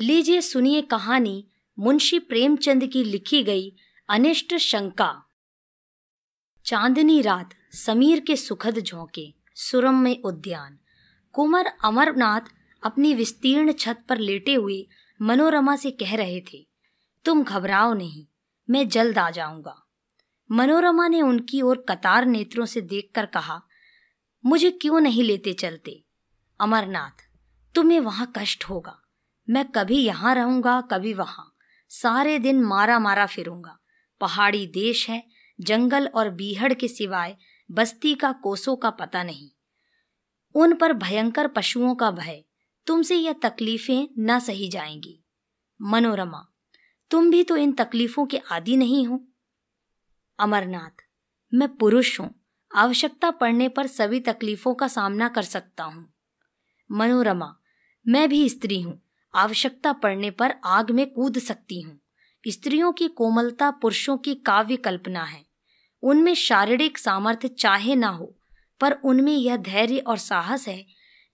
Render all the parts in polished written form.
लीजिए सुनिए कहानी मुंशी प्रेमचंद की लिखी गई अनिष्ट शंका। चांदनी रात, समीर के सुखद झोंके, सुरम में उद्यान। कुंवर अमरनाथ अपनी विस्तीर्ण छत पर लेटे हुए मनोरमा से कह रहे थे, तुम घबराओ नहीं, मैं जल्द आ जाऊंगा। मनोरमा ने उनकी ओर कतार नेत्रों से देखकर कहा, मुझे क्यों नहीं लेते चलते? अमरनाथ, तुम्हें वहाँ कष्ट होगा। मैं कभी यहाँ रहूँगा, कभी वहाँ, सारे दिन मारा मारा फिरूँगा। पहाड़ी देश है, जंगल और बीहड़ के सिवाय बस्ती का कोसों का पता नहीं। उन पर भयंकर पशुओं का भय। तुमसे यह तकलीफ़ें न सही जाएंगी। मनोरमा, तुम भी तो इन तकलीफ़ों के आदी नहीं हो। अमरनाथ, मैं पुरुष हूँ, आवश्यकता पड़ने पर सभी तकलीफ़ों का सामना कर सकता हूँ। मनोरमा, मैं भी स्त्री हूँ, आवश्यकता पड़ने पर आग में कूद सकती हूँ। स्त्रियों की कोमलता पुरुषों की काव्य कल्पना है। उनमें शारीरिक सामर्थ्य चाहे ना हो, पर उनमें यह धैर्य और साहस है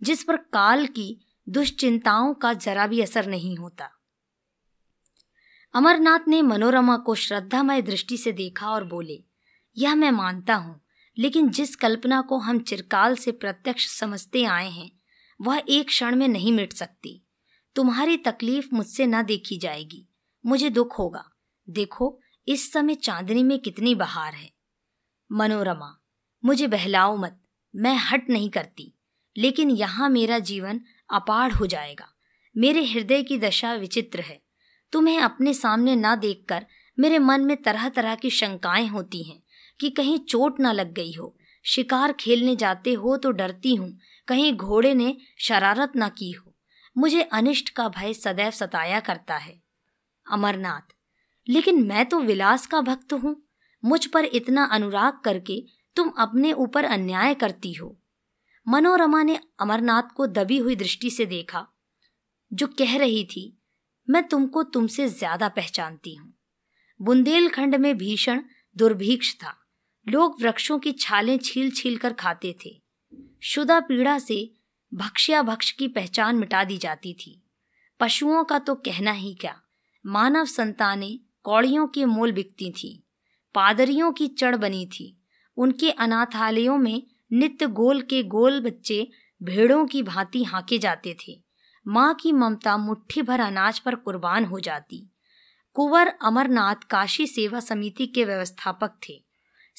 जिस पर काल की दुश्चिंताओं का जरा भी असर नहीं होता। अमरनाथ ने मनोरमा को श्रद्धामय दृष्टि से देखा और बोले, यह मैं मानता हूँ, लेकिन जिस कल्पना को हम चिरकाल से प्रत्यक्ष समझते आए हैं वह एक क्षण में नहीं मिट सकती। तुम्हारी तकलीफ मुझसे ना देखी जाएगी, मुझे दुख होगा। देखो, इस समय चांदनी में कितनी बहार है। मनोरमा, मुझे बहलाओ मत, मैं हट नहीं करती, लेकिन यहाँ मेरा जीवन अपार हो जाएगा। मेरे हृदय की दशा विचित्र है। तुम्हें अपने सामने ना देखकर मेरे मन में तरह तरह की शंकाएं होती हैं कि कहीं चोट ना लग गई हो। शिकार खेलने जाते हो तो डरती हूँ कहीं घोड़े ने शरारत ना की हो। मुझे अनिष्ट का भय सदैव सताया करता है। अमरनाथ, लेकिन मैं तो विलास का भक्त हूँ, मुझ पर इतना अनुराग करके तुम अपने ऊपर अन्याय करती हो। मनोरमा ने अमरनाथ को दबी हुई दृष्टि से देखा, जो कह रही थी, मैं तुमको तुमसे ज्यादा पहचानती हूँ। बुंदेलखंड में भीषण दुर्भिक्ष था। लोग वृक्षों की छालें छील छील कर खाते थे। शुदा पीड़ा से भक्ष्या भक्ष की पहचान मिटा दी जाती थी। पशुओं का तो कहना ही क्या, मानव संतानें कौड़ियों के मोल बिकती थीं, पादरियों की चढ़ बनी थी। उनके अनाथालयों में नित्य गोल के गोल बच्चे भेड़ों की भांति हाँके जाते थे। माँ की ममता मुट्ठी भर अनाज पर कुर्बान हो जाती। कुंवर अमरनाथ काशी सेवा समिति के व्यवस्थापक थे।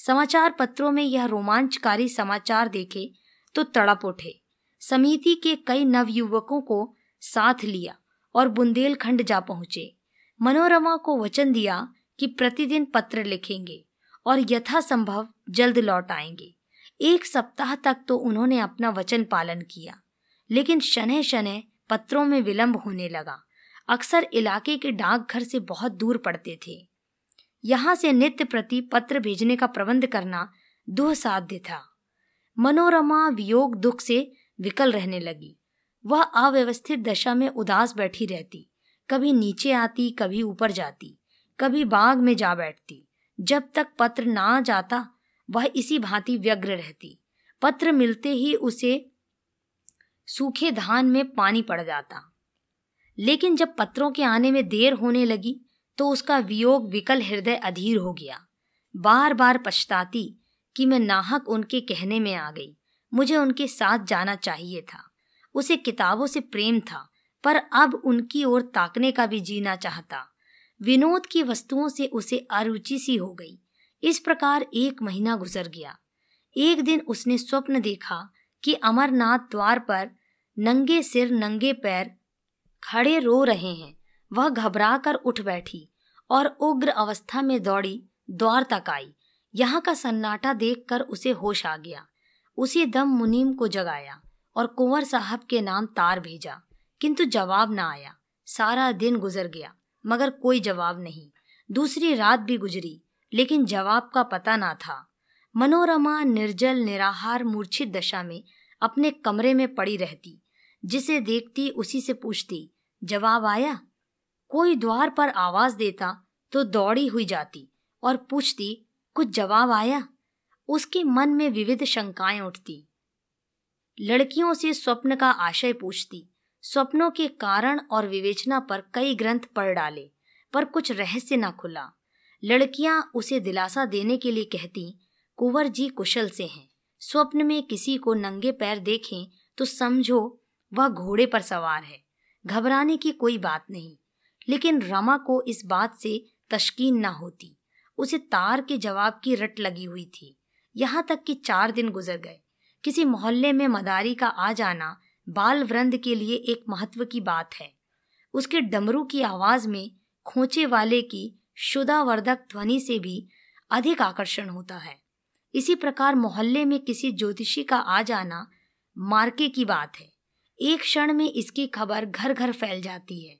समाचार पत्रों में यह रोमांचकारी समाचार देखे तो तड़प उठे। समिति के कई नवयुवकों को साथ लिया और बुंदेलखंड जा पहुँचे। मनोरमा को वचन दिया कि प्रतिदिन पत्र लिखेंगे और यथासंभव जल्द लौट आएंगे। एक सप्ताह तक तो उन्होंने अपना वचन पालन किया, लेकिन शनय शनय पत्रों में विलंब होने लगा। अक्सर इलाके के डाकघर से बहुत दूर पड़ते थे। यहाँ से नित्य प्रति पत्र भेजने का प्रबंध करना दुस्साध्य था। मनोरमा वियोग दुख से विकल रहने लगी। वह अव्यवस्थित दशा में उदास बैठी रहती, कभी नीचे आती, कभी ऊपर जाती, कभी बाग में जा बैठती। जब तक पत्र ना जाता वह इसी भांति व्यग्र रहती। पत्र मिलते ही उसे सूखे धान में पानी पड़ जाता। लेकिन जब पत्रों के आने में देर होने लगी तो उसका वियोग विकल हृदय अधीर हो गया। बार बार पछताती कि मैं नाहक उनके कहने में आ गई, मुझे उनके साथ जाना चाहिए था। उसे किताबों से प्रेम था, पर अब उनकी ओर ताकने का भी जीना चाहता। विनोद की वस्तुओं से उसे अरुचि सी हो गई। इस प्रकार एक महीना गुजर गया। एक दिन उसने स्वप्न देखा कि अमरनाथ द्वार पर नंगे सिर नंगे पैर खड़े रो रहे हैं। वह घबरा कर उठ बैठी और उग्र अवस्था में दौड़ी द्वार तक आई। यहाँ का सन्नाटा देखकर उसे होश आ गया। उसी दम मुनीम को जगाया और कुंवर साहब के नाम तार भेजा, किंतु जवाब ना आया। सारा दिन गुजर गया, मगर कोई जवाब नहीं। दूसरी रात भी गुजरी, लेकिन जवाब का पता ना था। मनोरमा निर्जल निराहार मूर्छित दशा में अपने कमरे में पड़ी रहती। जिसे देखती उसी से पूछती, जवाब आया? कोई द्वार पर आवाज़ देता तो दौड़ी हुई जाती और पूछती, कुछ जवाब आया? उसके मन में विविध शंकाएं उठती। लड़कियों से स्वप्न का आशय पूछती, स्वप्नों के कारण और विवेचना पर कई ग्रंथ पढ़ डाले, पर कुछ रहस्य न खुला। लड़कियां उसे दिलासा देने के लिए कहती, कुंवर जी कुशल से हैं, स्वप्न में किसी को नंगे पैर देखें तो समझो वह घोड़े पर सवार है, घबराने की कोई बात नहीं। लेकिन रमा को इस बात से तश्कीन न होती, उसे तार के जवाब की रट लगी हुई थी। यहाँ तक कि 4 दिन गुजर गए। किसी मोहल्ले में मदारी का आ जाना बाल वृंद के लिए एक महत्व की बात है। उसके डमरू की आवाज़ में खोंचे वाले की शुदावर्धक ध्वनि से भी अधिक आकर्षण होता है। इसी प्रकार मोहल्ले में किसी ज्योतिषी का आ जाना मार्के की बात है। एक क्षण में इसकी खबर घर घर फैल जाती है।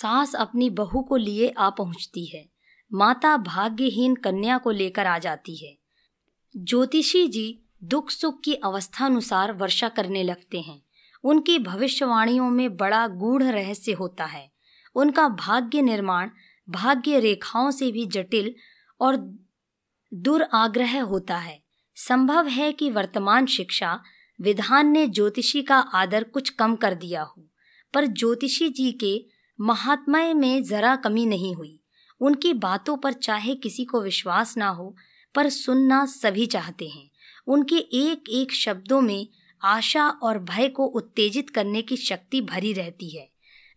सास अपनी बहू को लिए आ पहुँचती है, माता भाग्यहीन कन्या को लेकर आ जाती है। ज्योतिषी जी दुख सुख की अवस्थानुसार वर्षा करने लगते हैं। उनकी भविष्यवाणियों में बड़ा गूढ़ रहस्य होता है। उनका भाग्य निर्माण भाग्य रेखाओं से भी जटिल और दुराग्रह होता है। संभव है कि वर्तमान शिक्षा विधान ने ज्योतिषी का आदर कुछ कम कर दिया हो, पर ज्योतिषी जी के महात्म्य में जरा कमी नहीं हुई। उनकी बातों पर चाहे किसी को विश्वास ना हो, पर सुनना सभी चाहते हैं। उनके एक एक शब्दों में आशा और भय को उत्तेजित करने की शक्ति भरी रहती है।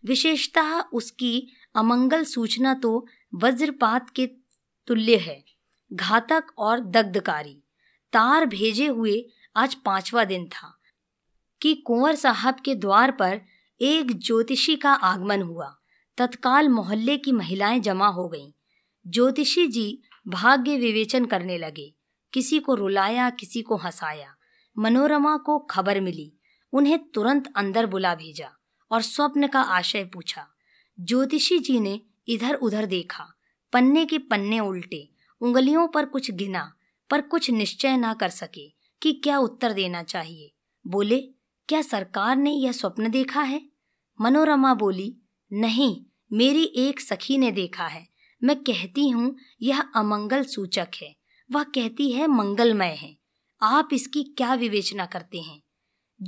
विशेषतः उसकी अमंगल सूचना तो वज्रपात के तुल्य है, घातक और दग्धकारी। तार भेजे हुए आज 5वां दिन था कि कुंवर साहब के द्वार पर एक ज्योतिषी का आगमन हुआ। तत्काल मोहल्ले की महिलाएं जमा हो गईं। ज्योतिषी जी भाग्य विवेचन करने लगे। किसी को रुलाया, किसी को हंसाया। मनोरमा को खबर मिली। उन्हें तुरंत अंदर बुला भेजा और स्वप्न का आशय पूछा। ज्योतिषी जी ने इधर उधर देखा, पन्ने के पन्ने उल्टे, उंगलियों पर कुछ गिना, पर कुछ निश्चय ना कर सके कि क्या उत्तर देना चाहिए। बोले, क्या सरकार ने यह स्वप्न देखा है? मनोरमा बोली, नहीं, मेरी एक सखी ने देखा है। मैं कहती हूँ यह अमंगल सूचक है, वह कहती है मंगलमय है। आप इसकी क्या विवेचना करते हैं?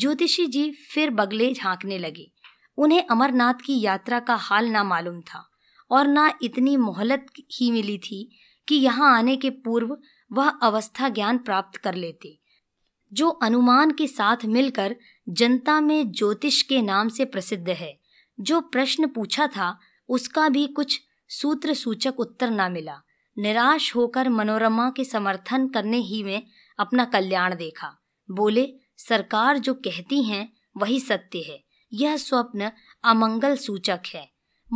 ज्योतिषी जी फिर बगले झांकने लगे। उन्हें अमरनाथ की यात्रा का हाल ना मालूम था और ना इतनी मोहलत ही मिली थी कि यहाँ आने के पूर्व वह अवस्था ज्ञान प्राप्त कर लेते, जो अनुमान के साथ मिलकर जनता में ज्योतिष के नाम से प्रसिद्ध है। जो प्रश्न पूछा था उसका भी कुछ सूत्र सूचक उत्तर ना मिला। निराश होकर मनोरमा के समर्थन करने ही में अपना कल्याण देखा। बोले, सरकार जो कहती हैं वही सत्य है, यह स्वप्न अमंगल सूचक है।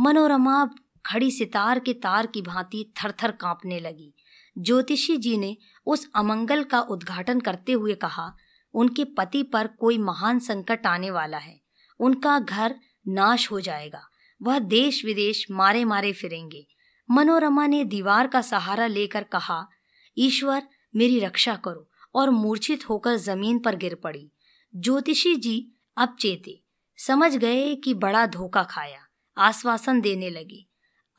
मनोरमा खड़ी सितार के तार की भांति थरथर कांपने लगी। ज्योतिषी जी ने उस अमंगल का उद्घाटन करते हुए कहा, उनके पति पर कोई महान संकट आने वाला है, उनका घर नाश हो जाएगा, वह देश विदेश मारे मारे फिरेंगे। मनोरमा ने दीवार का सहारा लेकर कहा, ईश्वर मेरी रक्षा करो, और मूर्छित होकर जमीन पर गिर पड़ी। ज्योतिषी जी अब चेते, समझ गए कि बड़ा धोखा खाया। आश्वासन देने लगे,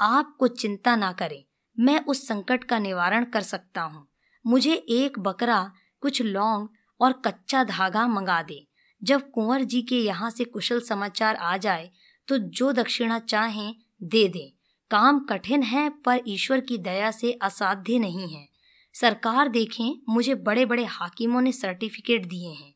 आपको चिंता ना करें, मैं उस संकट का निवारण कर सकता हूँ। मुझे एक बकरा, कुछ लौंग और कच्चा धागा मंगा दे। जब कुंवर जी के यहाँ से कुशल समाचार आ जाए तो जो दक्षिणा चाहें दे दें। काम कठिन है पर ईश्वर की दया से असाध्य नहीं है। सरकार देखें, मुझे बड़े बड़े हाकिमों ने सर्टिफिकेट दिए हैं।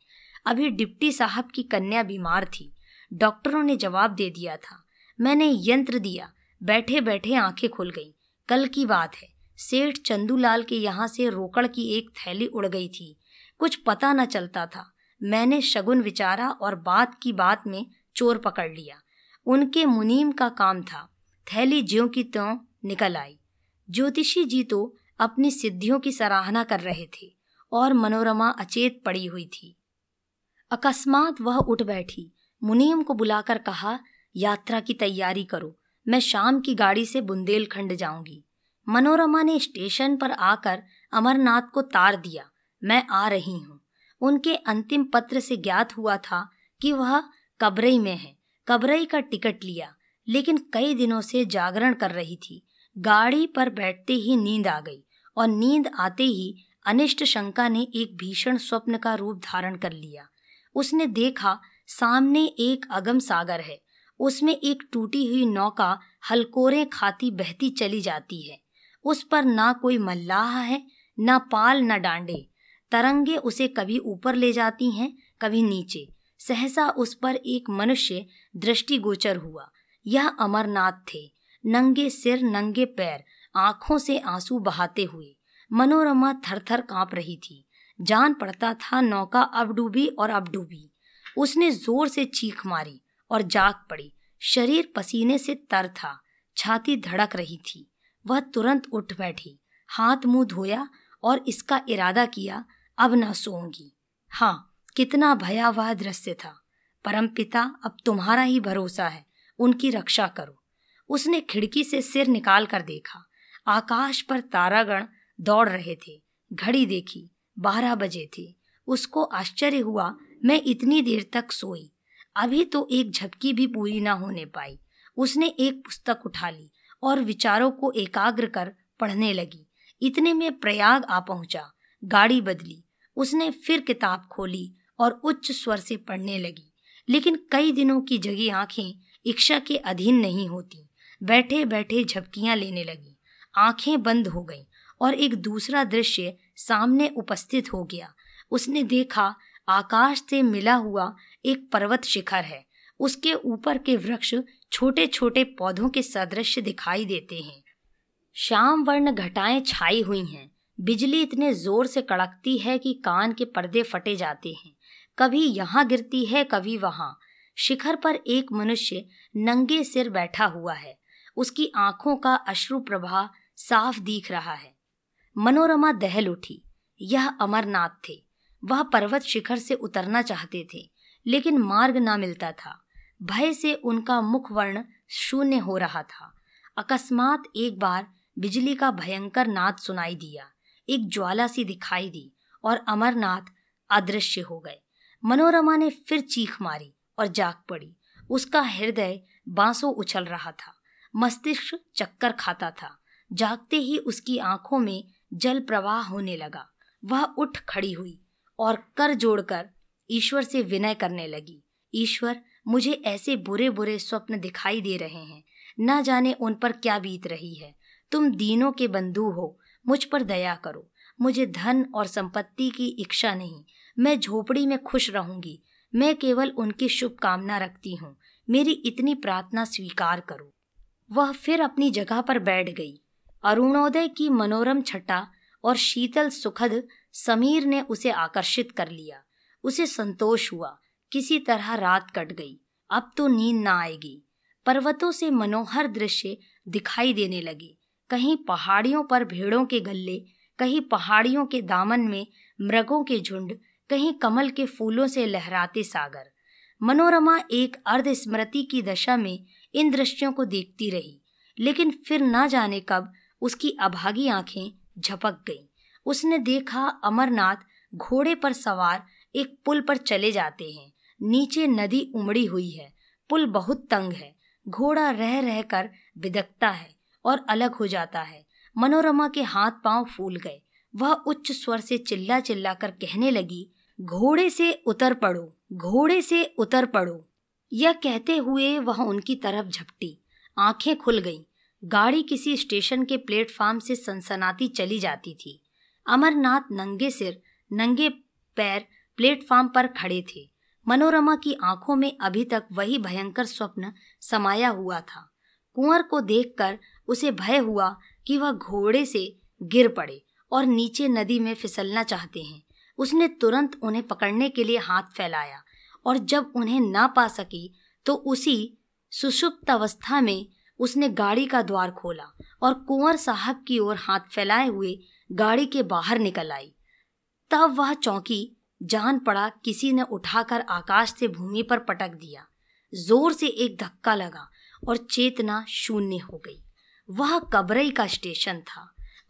अभी डिप्टी साहब की कन्या बीमार थी, डॉक्टरों ने जवाब दे दिया था। मैंने यंत्र दिया, बैठे बैठे आंखें खुल गईं। कल की बात है, सेठ चंदूलाल के यहाँ से रोकड़ की एक थैली उड़ गई थी, कुछ पता न चलता था। मैंने शगुन विचारा और बात की बात में चोर पकड़ लिया। उनके मुनीम का काम था, थैली ज्यों की त्यों निकल आई। ज्योतिषी जी तो अपनी सिद्धियों की सराहना कर रहे थे और मनोरमा अचेत पड़ी हुई थी। अकस्मात वह उठ बैठी। मुनीम को बुलाकर कहा, यात्रा की तैयारी करो, मैं शाम की गाड़ी से बुंदेलखंड जाऊंगी। मनोरमा ने स्टेशन पर आकर अमरनाथ को तार दिया, मैं आ रही हूँ। उनके अंतिम पत्र से ज्ञात हुआ था कि वह कबरई में है। कबरई का टिकट लिया, लेकिन कई दिनों से जागरण कर रही थी। गाड़ी पर बैठते ही नींद आ गई और नींद आते ही अनिष्ट शंका ने एक भीषण स्वप्न का रूप धारण कर लिया। उसने देखा सामने एक अगम सागर है, उसमें एक टूटी हुई नौका हलकोरे खाती बहती चली जाती है। उस पर ना कोई मल्लाह है, ना पाल, ना डांडे। तरंगे उसे कभी ऊपर ले जाती हैं, कभी नीचे। सहसा उस पर एक मनुष्य दृष्टिगोचर हुआ। यह अमरनाथ थे, नंगे सिर, नंगे पैर, आंखों से आंसू बहाते हुए। मनोरमा थरथर कांप रही थी। जान पड़ता था नौका अब डूबी और अब डूबी। उसने जोर से चीख मारी और जाग पड़ी। शरीर पसीने से तर था, छाती धड़क रही थी। वह तुरंत उठ बैठी, हाथ मुंह धोया और इसका इरादा किया अब ना सोऊंगी। हाँ, कितना भयावह दृश्य था। परमपिता, अब तुम्हारा ही भरोसा है, उनकी रक्षा करो। उसने खिड़की से सिर निकाल कर देखा। आकाश पर तारागण दौड़ रहे थे। घड़ी देखी, 12 बजे थे। उसको आश्चर्य हुआ, मैं इतनी देर तक सोई, अभी तो एक झपकी भी पूरी ना होने पाई। उसने एक पुस्तक उठा ली और विचारों को एकाग्र कर पढ़ने लगी। इतने में प्रयाग आ पहुंचा। गाड़ी बदली। उसने फिर किताब खोली और उच्च स्वर से पढ़ने लगी। लेकिन कई दिनों की जगी आंखें इच्छा के अधीन नहीं होती। बैठे बैठे झपकियां लेने लगी। आंखें बंद हो गईं और एक दूसरा दृश्य सामने उपस्थित हो गया। उसने देखा आकाश से मिला हुआ एक पर्वत शिखर है। उसके ऊपर के वृक्ष छोटे छोटे पौधों के सदृश दिखाई देते हैं। श्याम वर्ण घटाएं छाई हुई हैं। बिजली इतने जोर से कड़कती है कि कान के पर्दे फटे जाते हैं। कभी यहाँ गिरती है, कभी वहाँ। शिखर पर एक मनुष्य नंगे सिर बैठा हुआ है। उसकी आंखों का अश्रु प्रवाह साफ दिख रहा है। मनोरमा दहल उठी। यह अमरनाथ थे। वह पर्वत शिखर से उतरना चाहते थे, लेकिन मार्ग ना मिलता था। भय से उनका मुख वर्ण शून्य हो रहा था। अकस्मात एक बार बिजली का भयंकर नाद सुनाई दिया। एक ज्वाला सी दिखाई दी और अमरनाथ अदृश्य हो गए। मनोरमा ने फिर चीख मारी और जाग पड़ी। उसका हृदय बांसों उछल रहा था। मस्तिष्क चक्कर खाता था। जागते ही उसकी आंखों में जल प्रवाह होने लगा। वह उठ खड़ी हुई और कर जोड़कर ईश्वर से विनय करने लगी। ईश्वर, मुझे ऐसे बुरे बुरे स्वप्न दिखाई दे रहे हैं, न जाने उन पर क्या बीत रही है। तुम दीनों के बंधु हो, मुझ पर दया करो। मुझे धन और संपत्ति की इच्छा नहीं। मैं झोपड़ी में खुश रहूंगी। मैं केवल उनकी शुभकामना रखती हूँ। मेरी इतनी प्रार्थना स्वीकार करो। वह फिर अपनी जगह पर बैठ गई। अरुणोदय की मनोरम छटा और शीतल सुखद समीर ने उसे आकर्षित कर लिया। उसे संतोष हुआ। किसी तरह रात कट गई। अब तो नींद ना आएगी। पर्वतों से मनोहर दृश्य दिखाई देने लगे। कहीं पहाड़ियों पर भेड़ों के गल्ले, कहीं पहाड़ियों के दामन में मृगों के झुंड, कहीं कमल के फूलों से लहराते सागर। मनोरमा एक अर्ध स्मृति की दशा में इन दृश्यों को देखती रही, लेकिन फिर ना जाने कब उसकी अभागी आंखें झपक गईं। उसने देखा अमरनाथ घोड़े पर सवार एक पुल पर चले जाते हैं। नीचे नदी उमड़ी हुई है। पुल बहुत तंग है। घोड़ा रह रह कर बिदकता है और अलग हो जाता है। मनोरमा के हाथ पांव फूल गए। वह उच्च स्वर से चिल्ला चिल्ला कर कहने लगी, घोड़े से उतर पड़ो, घोड़े से उतर पड़ो। यह कहते हुए वह उनकी तरफ झपटी। आंखें खुल गईं। गाड़ी किसी स्टेशन के प्लेटफार्म से सनसनाती चली जाती थी। अमरनाथ नंगे सिर, नंगे पैर प्लेटफार्म पर खड़े थे। मनोरमा की आंखों में अभी तक वही भयंकर स्वप्न समाया हुआ था। कुंवर को देखकर उसे भय हुआ कि वह घोड़े से गिर पड़े और नीचे नदी में फिसलना चाहते हैं। उसने तुरंत उन्हें पकड़ने के लिए हाथ फैलाया और जब उन्हें ना पा सकी तो उसी सुषुप्त अवस्था में उसने गाड़ी का द्वार खोला और कुंवर साहब की ओर हाथ फैलाए हुए गाड़ी के बाहर निकल आई। तब वह चौंकी। जान पड़ा किसी ने उठाकर आकाश से भूमि पर पटक दिया। जोर से एक धक्का लगा और चेतना शून्य हो गई। वह कबरई का स्टेशन था।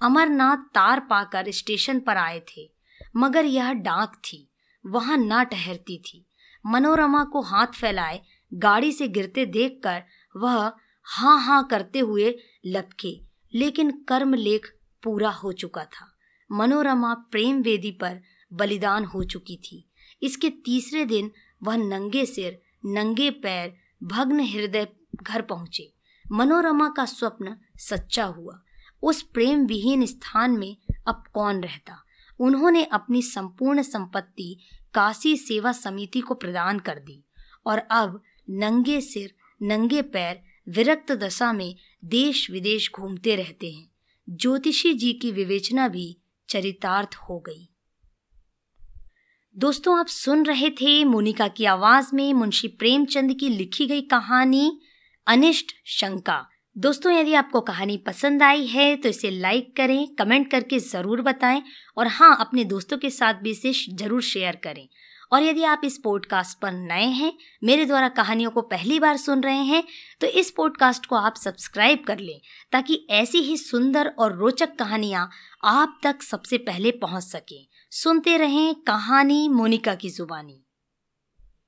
अमरनाथ तार पाकर स्टेशन पर आए थे, मगर यह डाक थी, वहां ना ठहरती थी। मनोरमा को हाथ फैलाए गाड़ी से गिरते देखकर वह हाँ हाँ करते हुए लपके, लेकिन कर्म लेख पूरा हो चुका था। मनोरमा प्रेम वेदी पर बलिदान हो चुकी थी। इसके तीसरे दिन वह नंगे सिर नंगे पैर भग्न हृदय घर पहुंचे। मनोरमा का स्वप्न सच्चा हुआ। उस प्रेम विहीन स्थान में अब कौन रहता। उन्होंने अपनी संपूर्ण संपत्ति काशी सेवा समिति को प्रदान कर दी और अब नंगे सिर नंगे पैर विरक्त दशा में देश विदेश घूमते रहते हैं। ज्योतिषी जी की विवेचना भी चरितार्थ हो गई। दोस्तों, आप सुन रहे थे मोनिका की आवाज में मुंशी प्रेमचंद की लिखी गई कहानी अनिष्ट शंका। दोस्तों, यदि आपको कहानी पसंद आई है तो इसे लाइक करें, कमेंट करके ज़रूर बताएं और हाँ, अपने दोस्तों के साथ भी इसे ज़रूर शेयर करें। और यदि आप इस पॉडकास्ट पर नए हैं, मेरे द्वारा कहानियों को पहली बार सुन रहे हैं, तो इस पॉडकास्ट को आप सब्सक्राइब कर लें ताकि ऐसी ही सुंदर और रोचक कहानियाँ आप तक सबसे पहले पहुँच सकें। सुनते रहें कहानी मोनिका की ज़ुबानी।